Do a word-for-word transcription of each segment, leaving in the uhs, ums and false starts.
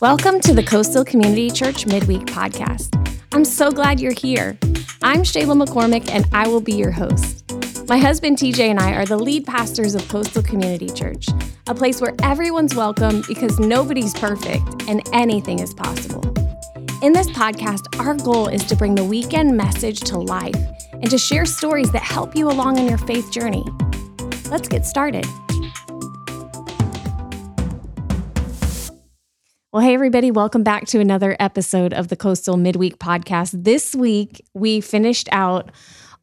Welcome to the Coastal Community Church Midweek Podcast. I'm so glad you're here. I'm Shayla McCormick, and I will be your host. My husband, T J, and I are the lead pastors of Coastal Community Church, a place where everyone's welcome because nobody's perfect and anything is possible. In this podcast, our goal is to bring the weekend message to life and to share stories that help you along in your faith journey. Let's get started. Well, hey, everybody, welcome back to another episode of the Coastal Midweek Podcast. This week, we finished out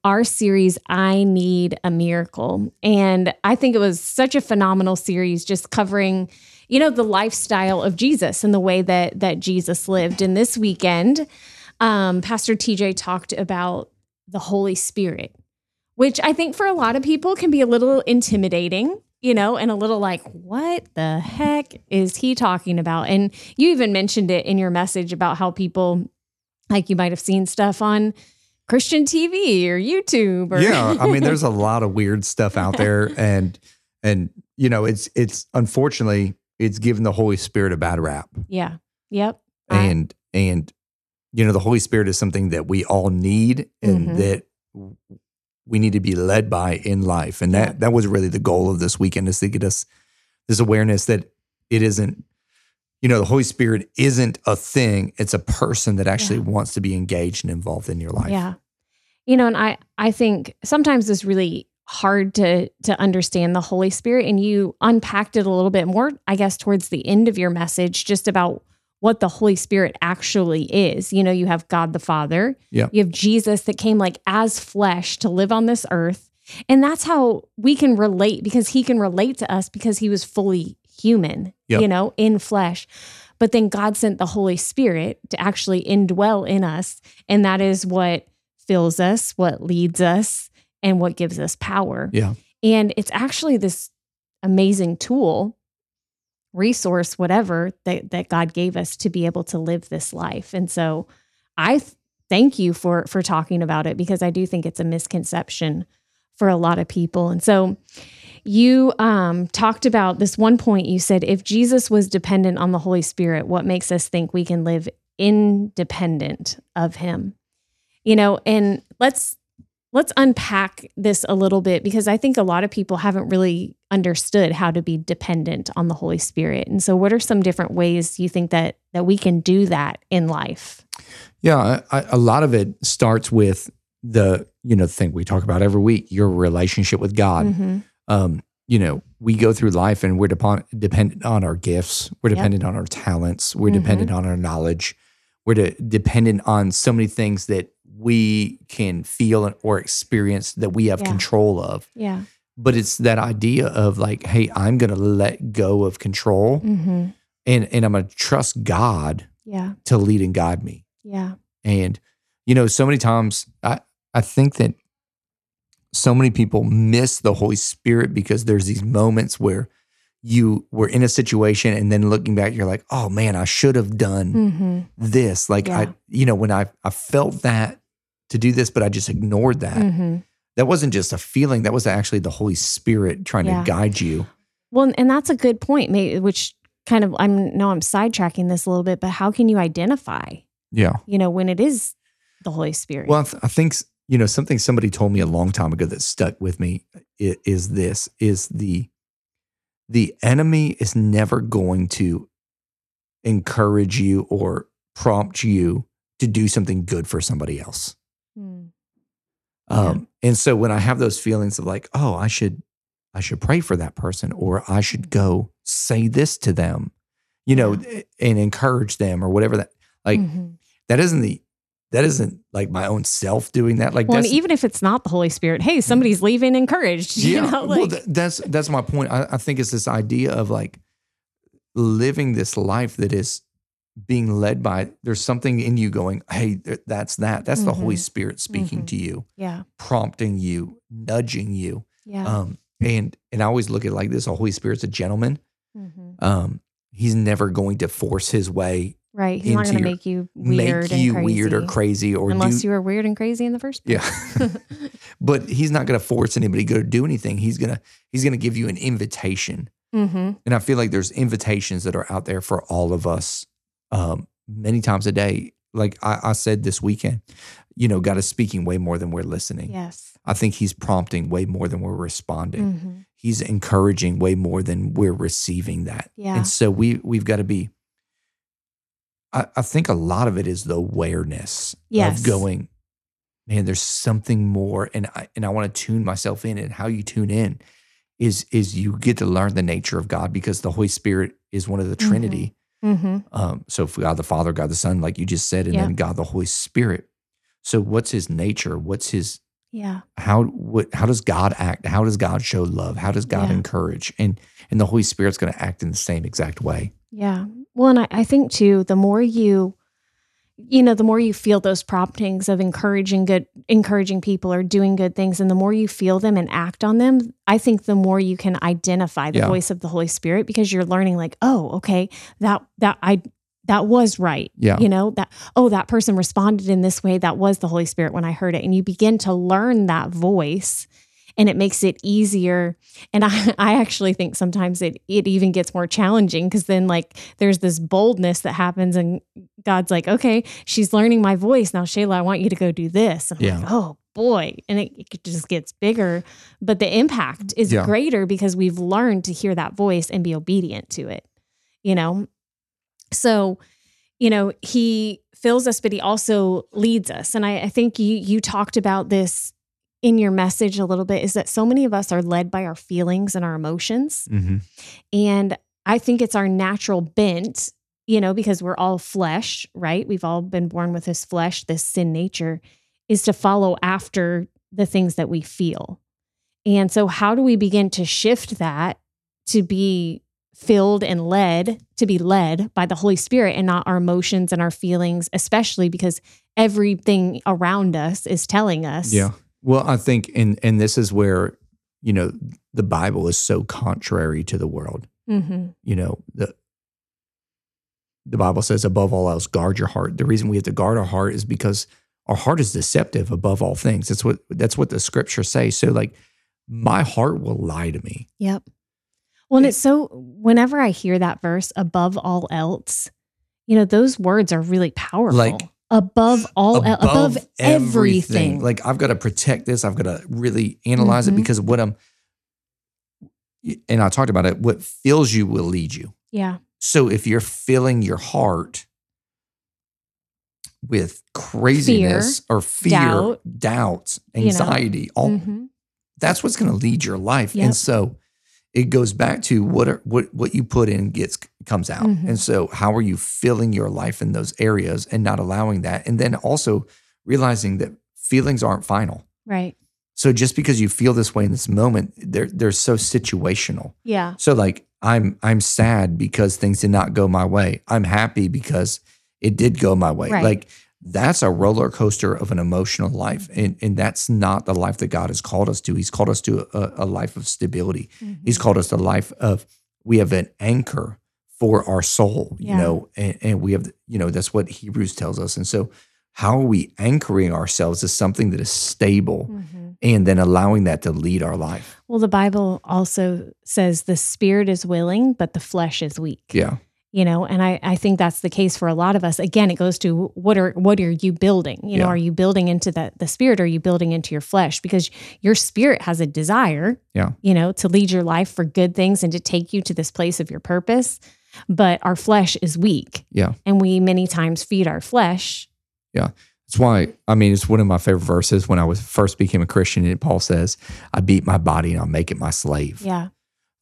our series, I Need a Miracle. And I think it was such a phenomenal series, just covering, you know, the lifestyle of Jesus and the way that that Jesus lived. And this weekend, um, Pastor T J talked about the Holy Spirit, which I think for a lot of people can be a little intimidating, you know, and a little like, what the heck is he talking about? And you even mentioned it in your message about how people, like, you might have seen stuff on Christian T V or YouTube. Or- yeah, I mean, there's a lot of weird stuff out there, and and you know, it's it's unfortunately it's given the Holy Spirit a bad rap. Yeah. Yep. And I- and you know, the Holy Spirit is something that we all need, and mm-hmm. that we need to be led by in life. And that, that was really the goal of this weekend, is to get us this awareness that it isn't, you know, the Holy Spirit isn't a thing. It's a person that actually yeah. wants to be engaged and involved in your life. Yeah. You know, and I, I think sometimes it's really hard to, to understand the Holy Spirit, and you unpacked it a little bit more, I guess, towards the end of your message, just about what the Holy Spirit actually is. You know, you have God the Father, yep. you have Jesus that came like as flesh to live on this earth. And that's how we can relate, because he can relate to us because he was fully human, yep. you know, in flesh. But then God sent the Holy Spirit to actually indwell in us. And that is what fills us, what leads us, and what gives us power. Yeah. And it's actually this amazing tool, resource, whatever, that, that God gave us to be able to live this life. And so I th- thank you for, for talking about it, because I do think it's a misconception for a lot of people. And so you um, talked about this one point. You said, if Jesus was dependent on the Holy Spirit, what makes us think we can live independent of him? You know, and let's, let's unpack this a little bit, because I think a lot of people haven't really understood how to be dependent on the Holy Spirit. And so what are some different ways you think that that we can do that in life? Yeah, I, a lot of it starts with the, you know, thing we talk about every week, your relationship with God. Mm-hmm. Um, you know, we go through life and we're de- dependent on our gifts. We're dependent yep. on our talents. We're mm-hmm. dependent on our knowledge. We're de- dependent on so many things that we can feel or experience that we have yeah. control of. Yeah. But it's that idea of like, hey, I'm going to let go of control mm-hmm. and, and I'm going to trust God yeah. to lead and guide me. Yeah. And, you know, so many times I, I think that so many people miss the Holy Spirit because there's these moments where you were in a situation and then looking back, you're like, oh man, I should have done mm-hmm. this. Like yeah. I, you know, when I, I felt that to do this, but I just ignored that. Mm-hmm. That wasn't just a feeling. That was actually the Holy Spirit trying yeah. to guide you. Well, and that's a good point, maybe, which kind of, I'm, no, I'm sidetracking this a little bit, but how can you identify, yeah, you know, when it is the Holy Spirit? Well, I, th- I think, you know, something somebody told me a long time ago that stuck with me is, is this, is the, the enemy is never going to encourage you or prompt you to do something good for somebody else. Mm. Um, yeah. And so when I have those feelings of like, oh, I should, I should pray for that person, or I should go say this to them, you know, yeah. and encourage them, or whatever that, like, mm-hmm. that isn't the, that isn't like my own self doing that. Like, well, that's, and even if it's not the Holy Spirit, hey, somebody's leaving encouraged. You yeah. know, like. Well, th- that's, that's my point. I, I think it's this idea of like living this life that is being led by, there's something in you going, hey, that's that. That's mm-hmm. the Holy Spirit speaking mm-hmm. to you, yeah, prompting you, nudging you. Yeah. Um, and and I always look at it like this: the Holy Spirit's a gentleman. Mm-hmm. Um, he's never going to force his way. Right. He's not going to make you weird, make you and crazy. weird or crazy, or unless do, you were weird and crazy in the first place. Yeah. But he's not going to force anybody to go do anything. He's gonna he's gonna give you an invitation. Mm-hmm. And I feel like there's invitations that are out there for all of us um, many times a day. Like I, I said this weekend, you know, God is speaking way more than we're listening. Yes. I think he's prompting way more than we're responding. Mm-hmm. He's encouraging way more than we're receiving that. Yeah. And so we, we've got to be, I, I think a lot of it is the awareness yes. of going, man, there's something more. And I, and I want to tune myself in, and how you tune in is, is you get to learn the nature of God, because the Holy Spirit is one of the Trinity. Mm-hmm. Mm-hmm. Um, so for God the Father, God the Son, like you just said, and yeah. then God the Holy Spirit. So what's his nature? What's his, yeah. how what, how does God act? How does God show love? How does God yeah. encourage? And and the Holy Spirit's going to act in the same exact way. Yeah. Well, and I, I think too, the more you, you know, the more you feel those promptings of encouraging good, encouraging people or doing good things, and the more you feel them and act on them, I think the more you can identify the yeah. voice of the Holy Spirit, because you're learning like, oh, okay, that, that I, that was right. Yeah. You know, that, oh, that person responded in this way. That was the Holy Spirit when I heard it. And you begin to learn that voice, and it makes it easier. And I, I actually think sometimes it it even gets more challenging, because then like there's this boldness that happens, and God's like, okay, she's learning my voice. Now, Shayla, I want you to go do this. And I'm yeah. like, oh boy. And it, it just gets bigger, but the impact is yeah. greater, because we've learned to hear that voice and be obedient to it, you know? So, you know, he fills us, but he also leads us. And I, I think you you talked about this in your message a little bit, is that so many of us are led by our feelings and our emotions. Mm-hmm. And I think it's our natural bent, you know, because we're all flesh, right? We've all been born with this flesh, this sin nature, is to follow after the things that we feel. And so how do we begin to shift that to be filled and led, to be led by the Holy Spirit, and not our emotions and our feelings, especially because everything around us is telling us. Yeah. Well, I think, and and this is where, you know, the Bible is so contrary to the world. Mm-hmm. You know, the the Bible says, above all else, guard your heart. The reason we have to guard our heart is because our heart is deceptive above all things. That's what that's what the scriptures say. So, like, my heart will lie to me. Yep. Well, and it's so, whenever I hear that verse, above all else, you know, those words are really powerful. Like, Above all, above, el- above everything. everything. Like, I've got to protect this. I've got to really analyze mm-hmm. it, because what I'm, and I talked about it, what fills you will lead you. Yeah. So if you're filling your heart with craziness fear, or fear, doubt, doubts, anxiety, you know? all mm-hmm. that's what's going to lead your life. Yep. And so it goes back to what are, what what you put in gets comes out. Mm-hmm. And so how are you filling your life in those areas and not allowing that? And then also realizing that feelings aren't final. Right. So just because you feel this way in this moment, they're they're so situational. Yeah. So like I'm I'm sad because things did not go my way. I'm happy because it did go my way. Right. Like that's a roller coaster of an emotional life. And, and that's not the life that God has called us to. He's called us to a, a life of stability. Mm-hmm. He's called us a life of, we have an anchor for our soul, yeah. you know, and, and we have, you know, that's what Hebrews tells us. And so how are we anchoring ourselves to something that is stable mm-hmm. and then allowing that to lead our life? Well, the Bible also says the spirit is willing, but the flesh is weak. Yeah. You know, and I, I think that's the case for a lot of us. Again, it goes to what are what are you building? You yeah. know, are you building into the, the spirit? Or are you building into your flesh? Because your spirit has a desire, yeah. you know, to lead your life for good things and to take you to this place of your purpose. But our flesh is weak. Yeah. And we many times feed our flesh. Yeah. That's why, I mean, it's one of my favorite verses when I was first became a Christian, and Paul says, I beat my body and I'll make it my slave. Yeah.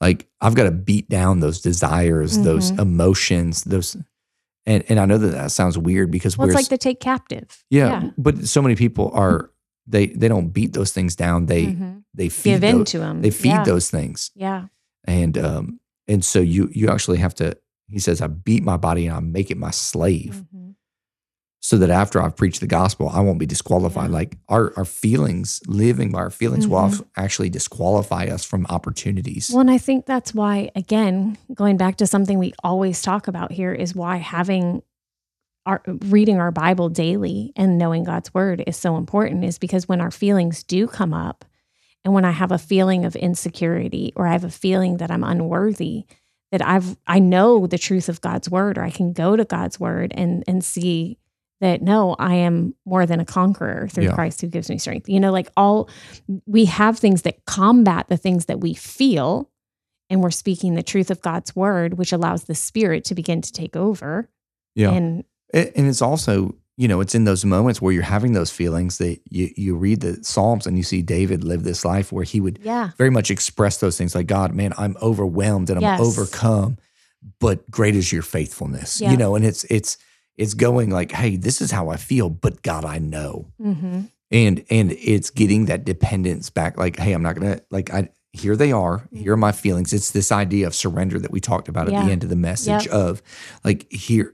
Like I've got to beat down those desires, mm-hmm. those emotions, those, and and I know that that sounds weird because well, we're it's like the take captive. Yeah, yeah, but so many people are they they don't beat those things down. They mm-hmm. they feed give those, into them. They feed yeah. those things. Yeah, and um and so you you actually have to. He says, I beat my body and I make it my slave, mm-hmm. so that after I've preached the gospel, I won't be disqualified. Yeah. Like our, our feelings, living by our feelings mm-hmm. will actually disqualify us from opportunities. Well, and I think that's why, again, going back to something we always talk about here is why having our reading our Bible daily and knowing God's word is so important, is because when our feelings do come up, and when I have a feeling of insecurity, or I have a feeling that I'm unworthy, that I've, I know the truth of God's word, or I can go to God's word and, and see that, no, I am more than a conqueror through yeah. Christ who gives me strength. You know, like all, we have things that combat the things that we feel, and we're speaking the truth of God's word, which allows the Spirit to begin to take over. Yeah. And, and it's also, you know, it's in those moments where you're having those feelings that you, you read the Psalms and you see David live this life where he would yeah. very much express those things like, God, man, I'm overwhelmed and yes. I'm overcome, but great is your faithfulness, yeah. you know, and it's, it's, it's going like, hey, this is how I feel, but God, I know. Mm-hmm. And, and it's getting that dependence back. Like, hey, I'm not going to like, I, here they are, here are my feelings. It's this idea of surrender that we talked about at yeah. the end of the message yep. of like, here,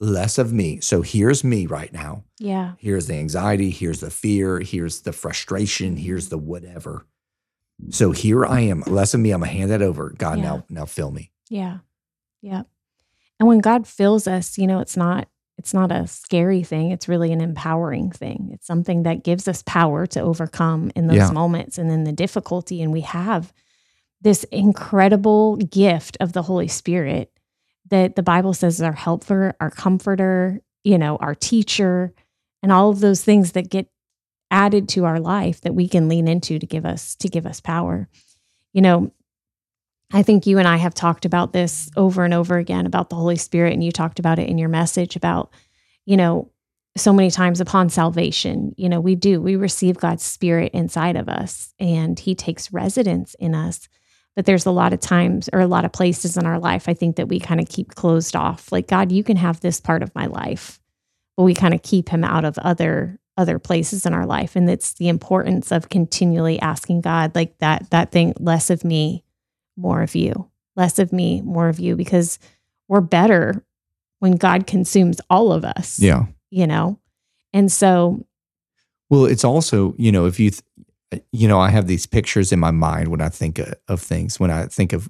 less of me. So here's me right now. Yeah. Here's the anxiety. Here's the fear. Here's the frustration. Here's the whatever. So here I am. Less of me. I'm gonna hand that over. God, yeah. now, now fill me. Yeah. Yeah. And when God fills us, you know, it's not, it's not a scary thing. It's really an empowering thing. It's something that gives us power to overcome in those yeah. moments and in the difficulty. And we have this incredible gift of the Holy Spirit that the Bible says is our helper, our comforter, you know, our teacher, and all of those things that get added to our life that we can lean into to give us, to give us power. You know, I think you and I have talked about this over and over again about the Holy Spirit, and you talked about it in your message about, you know, so many times upon salvation, you know, we do, we receive God's Spirit inside of us and he takes residence in us. But there's a lot of times or a lot of places in our life, I think, that we kind of keep closed off. Like, God, you can have this part of my life, but we kind of keep him out of other other places in our life. And it's the importance of continually asking God, like that that thing, less of me, more of you, less of me, more of you, because we're better when God consumes all of us. Yeah, you know, and so. Well, it's also, you know, if you. Th- You know, I have these pictures in my mind when I think of, of things, when I think of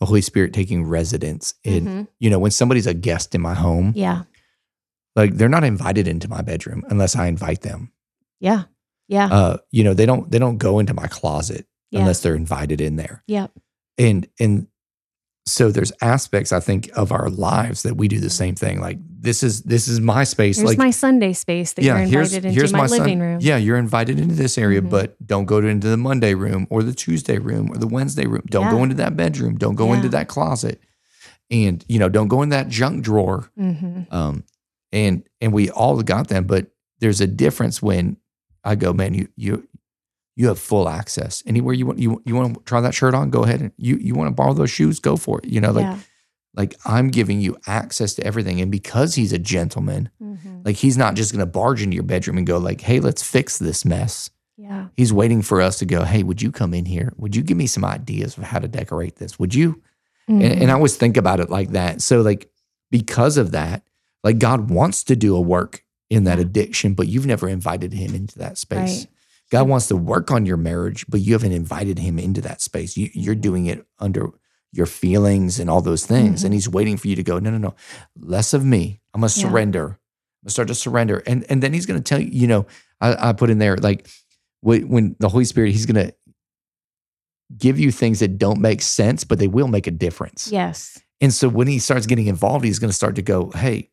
the Holy Spirit taking residence in, mm-hmm. you know, when somebody's a guest in my home, yeah, like they're not invited into my bedroom unless I invite them. Yeah. Yeah. Uh, you know, they don't, they don't go into my closet yeah. unless they're invited in there. Yeah. And, and so there's aspects, I think, of our lives that we do the same thing. Like, this is this is my space. Here's like my Sunday space that yeah, you're invited here's, into here's my, my living sun- room. Yeah, you're invited into this area, mm-hmm. but don't go into the Monday room or the Tuesday room or the Wednesday room. Don't yeah. go into that bedroom. Don't go yeah. into that closet. And, you know, don't go in that junk drawer. Mm-hmm. Um, and and we all got them, but there's a difference when I go, man, you you You have full access anywhere you want. You you want to try that shirt on? Go ahead. And you you want to borrow those shoes? Go for it. You know, like yeah. like I'm giving you access to everything. And because he's a gentleman, mm-hmm. like he's not just going to barge into your bedroom and go like, "Hey, let's fix this mess." Yeah, he's waiting for us to go, "Hey, would you come in here? Would you give me some ideas of how to decorate this? Would you?" Mm-hmm. And, and I always think about it like that. So like because of that, like God wants to do a work in that yeah. addiction, but you've never invited him into that space. Right. God wants to work on your marriage, but you haven't invited him into that space. You, you're doing it under your feelings and all those things. Mm-hmm. And he's waiting for you to go, no, no, no, less of me. I'm going to yeah. surrender. I'm going to start to surrender. And and then he's going to tell you, you know, I, I put in there, like when the Holy Spirit, he's going to give you things that don't make sense, but they will make a difference. Yes. And so when he starts getting involved, he's going to start to go, hey,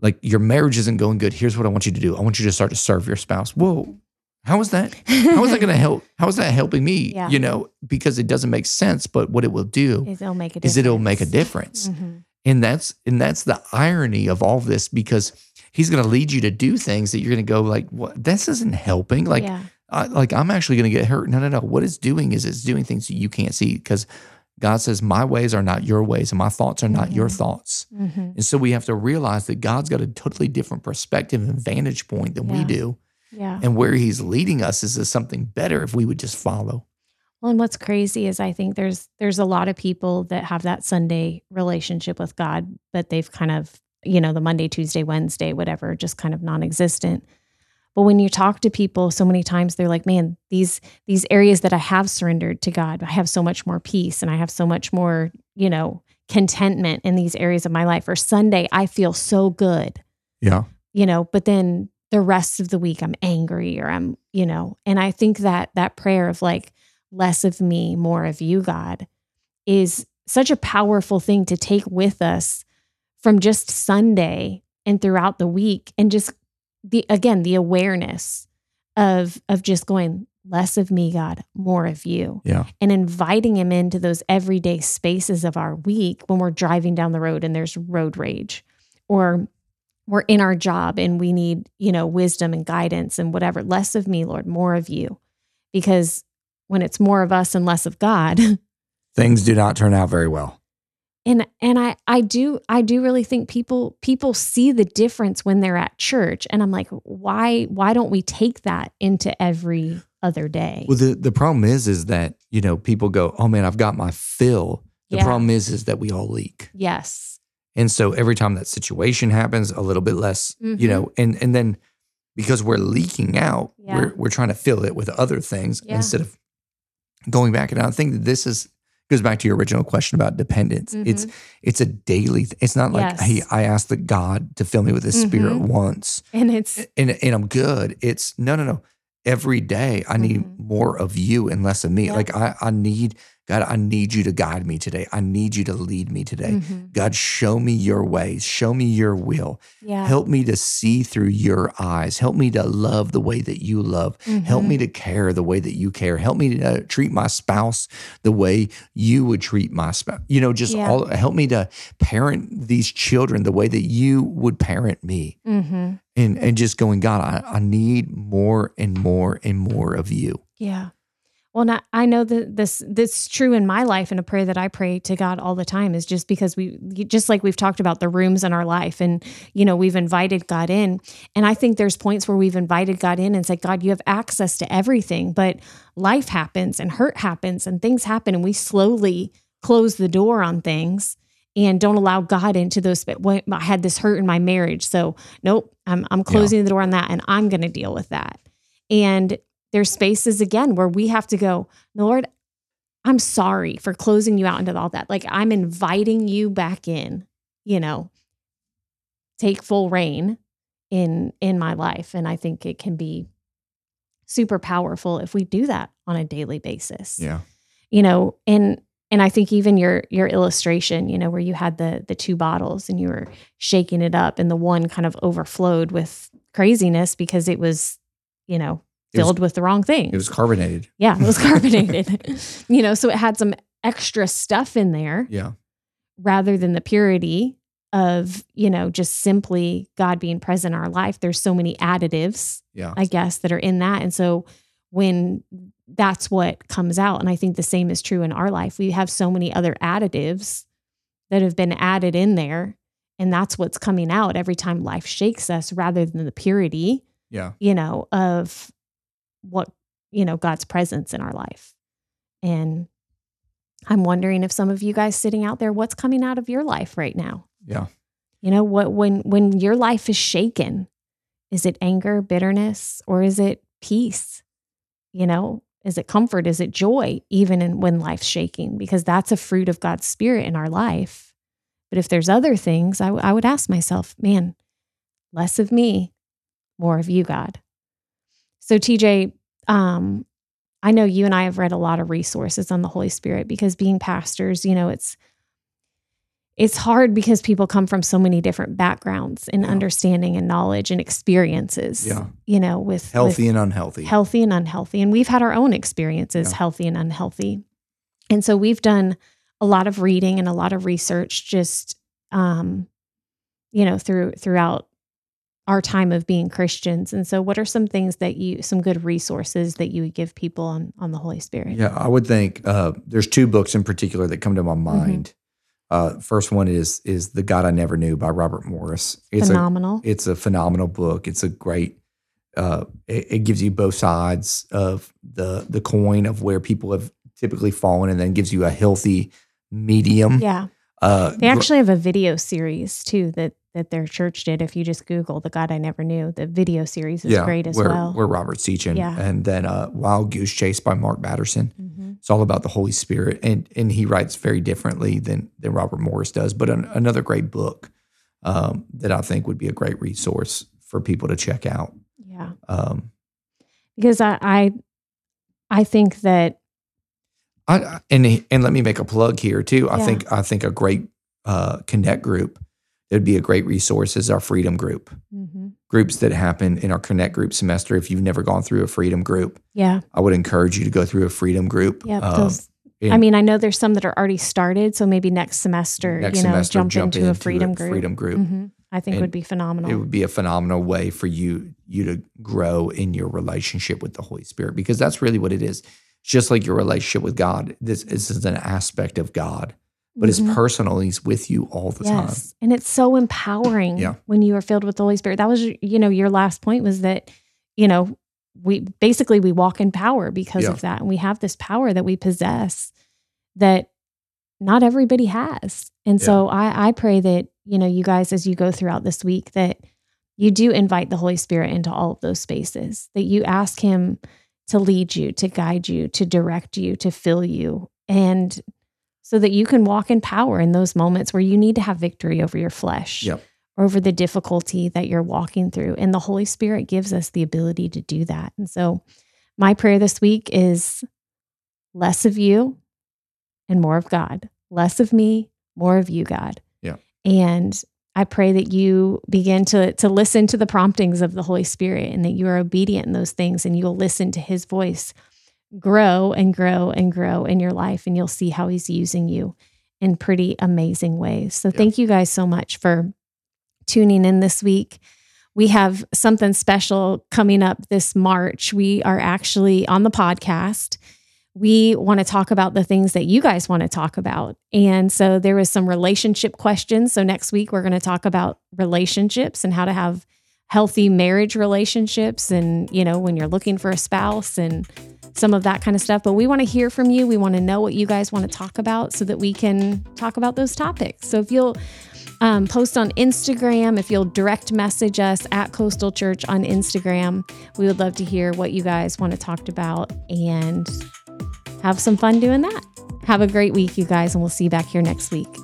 like your marriage isn't going good. Here's what I want you to do. I want you to start to serve your spouse. Whoa. How is that? How is that going to help? How is that helping me? Yeah. You know, because it doesn't make sense. But what it will do is it'll make a difference. It'll make a difference. Mm-hmm. And that's and that's the irony of all of this, because he's going to lead you to do things that you're going to go like, "What? This isn't helping." Like, yeah. I, like I'm actually going to get hurt. No, no, no. What it's doing is it's doing things that you can't see, because God says, "My ways are not your ways, and my thoughts are not mm-hmm. your thoughts." Mm-hmm. And so we have to realize that God's got a totally different perspective and vantage point than yeah. we do. Yeah. And where he's leading us is to something better if we would just follow. Well, and what's crazy is I think there's there's a lot of people that have that Sunday relationship with God, but they've kind of, you know, the Monday, Tuesday, Wednesday, whatever, just kind of non-existent. But when you talk to people, so many times they're like, man, these these areas that I have surrendered to God, I have so much more peace and I have so much more, you know, contentment in these areas of my life. Or Sunday, I feel so good. Yeah. You know, but then the rest of the week I'm angry or I'm, you know, and I think that that prayer of like, less of me, more of you, God, is such a powerful thing to take with us from just Sunday and throughout the week. And just the, again, the awareness of, of just going, less of me, God, more of you. Yeah. And inviting him into those everyday spaces of our week when we're driving down the road and there's road rage, or we're in our job and we need, you know, wisdom and guidance and whatever. Less of me, Lord, more of you. Because when it's more of us and less of God, things do not turn out very well. And and I I do I do really think people people see the difference when they're at church. And I'm like, why why don't we take that into every other day? Well, the, the problem is, is that, you know, people go, oh man, I've got my fill. The yeah. problem is, is that we all leak. Yes. And so every time that situation happens, a little bit less, mm-hmm. you know, and, and then because we're leaking out, yeah. we're we're trying to fill it with other things yeah. instead of going back. And I think that this is, goes back to your original question about dependence. Mm-hmm. It's it's a daily, th- it's not like, yes. hey, I asked the God to fill me with his mm-hmm. spirit once. And it's. And, and I'm good. It's, no, no, no. Every day I need mm-hmm. more of you and less of me. Yes. Like I, I need, God, I need you to guide me today. I need you to lead me today. Mm-hmm. God, show me your ways. Show me your will. Yeah. Help me to see through your eyes. Help me to love the way that you love. Mm-hmm. Help me to care the way that you care. Help me to uh, treat my spouse the way you would treat my spouse. You know, just yeah. all, help me to parent these children the way that you would parent me. Mm-hmm. And and just going, God, I, I need more and more and more of you. Yeah. Well, not, I know that this that's true in my life, and a prayer that I pray to God all the time is just because we, just like we've talked about the rooms in our life, and, you know, we've invited God in. And I think there's points where we've invited God in and said, God, you have access to everything, but life happens and hurt happens and things happen, and we slowly close the door on things and don't allow God into those. But I had this hurt in my marriage, so nope, I'm I'm closing yeah. the door on that, and I'm going to deal with that. And there's spaces again where we have to go, Lord, I'm sorry for closing you out into all that. Like, I'm inviting you back in, you know, take full reign in, in my life. And I think it can be super powerful if we do that on a daily basis. Yeah. You know, and, and I think even your, your illustration, you know, where you had the, the two bottles and you were shaking it up, and the one kind of overflowed with craziness because it was, you know, filled with the wrong thing. It was carbonated. Yeah, it was carbonated. You know, so it had some extra stuff in there. Yeah. Rather than the purity of, you know, just simply God being present in our life. There's so many additives, yeah. I guess, that are in that. And so when that's what comes out, and I think the same is true in our life. We have so many other additives that have been added in there, and that's what's coming out every time life shakes us, rather than the purity, yeah. you know, of what, you know, God's presence in our life. And I'm wondering if some of you guys sitting out there, what's coming out of your life right now? Yeah. You know, what, when, when your life is shaken, is it anger, bitterness, or is it peace? You know, is it comfort? Is it joy? Even in, when life's shaking, because that's a fruit of God's spirit in our life. But if there's other things, I, w- I would ask myself, man, less of me, more of you, God. So T J, um, I know you and I have read a lot of resources on the Holy Spirit, because being pastors, you know, it's it's hard because people come from so many different backgrounds and yeah. understanding and knowledge and experiences, yeah. you know, with healthy with and unhealthy, healthy and unhealthy. And we've had our own experiences, yeah. healthy and unhealthy. And so we've done a lot of reading and a lot of research just, um, you know, through throughout our time of being Christians. And so what are some things that you, some good resources that you would give people on, on the Holy Spirit? Yeah, I would think uh, there's two books in particular that come to my mind. Mm-hmm. Uh, first one is, is The God I Never Knew by Robert Morris. It's phenomenal. A, it's a phenomenal book. It's a great, uh, it, it gives you both sides of the, the coin of where people have typically fallen, and then gives you a healthy medium. Yeah. Uh, they actually have a video series too that, that their church did. If you just Google The God I Never Knew, the video series is yeah, great as where, well. Where Robert's teaching. Yeah. And then uh, Wild Goose Chase by Mark Batterson. Mm-hmm. It's all about the Holy Spirit. And and he writes very differently than, than Robert Morris does. But an, another great book um, that I think would be a great resource for people to check out. Yeah. Um, because I, I I think that I and and let me make a plug here too. I yeah. think I think a great uh, Connect group that would be a great resource is our Freedom Group. Mm-hmm. Groups that happen in our Connect Group semester. If you've never gone through a Freedom Group, yeah, I would encourage you to go through a Freedom Group. Yeah, um, I mean, I know there's some that are already started, so maybe next semester, next you know, semester, jump, jump into, into a Freedom a Group. Freedom Group. Mm-hmm. I think and would be phenomenal. It would be a phenomenal way for you you to grow in your relationship with the Holy Spirit, because that's really what it is. Just like your relationship with God, this, this is an aspect of God, but mm-hmm. it's personal. He's with you all the yes. time. And it's so empowering yeah. when you are filled with the Holy Spirit. That was, you know, your last point was that, you know, we basically we walk in power because yeah. of that. And we have this power that we possess that not everybody has. And yeah. so I, I pray that, you know, you guys, as you go throughout this week, that you do invite the Holy Spirit into all of those spaces, that you ask him to lead you, to guide you, to direct you, to fill you, and so that you can walk in power in those moments where you need to have victory over your flesh, yep. or over the difficulty that you're walking through. And the Holy Spirit gives us the ability to do that. And so my prayer this week is less of you and more of God, less of me, more of you, God. Yeah. And I pray that you begin to to listen to the promptings of the Holy Spirit, and that you are obedient in those things, and you'll listen to his voice grow and grow and grow in your life, and you'll see how he's using you in pretty amazing ways. So yeah. thank you guys so much for tuning in this week. We have something special coming up this March. We are actually on the podcast. We want to talk about the things that you guys want to talk about. And so there was some relationship questions. So next week, we're going to talk about relationships and how to have healthy marriage relationships, and, you know, when you're looking for a spouse and some of that kind of stuff. But we want to hear from you. We want to know what you guys want to talk about so that we can talk about those topics. So if you'll um, post on Instagram, if you'll direct message us at Coastal Church on Instagram, we would love to hear what you guys want to talk about, and have some fun doing that. Have a great week, you guys, and we'll see you back here next week.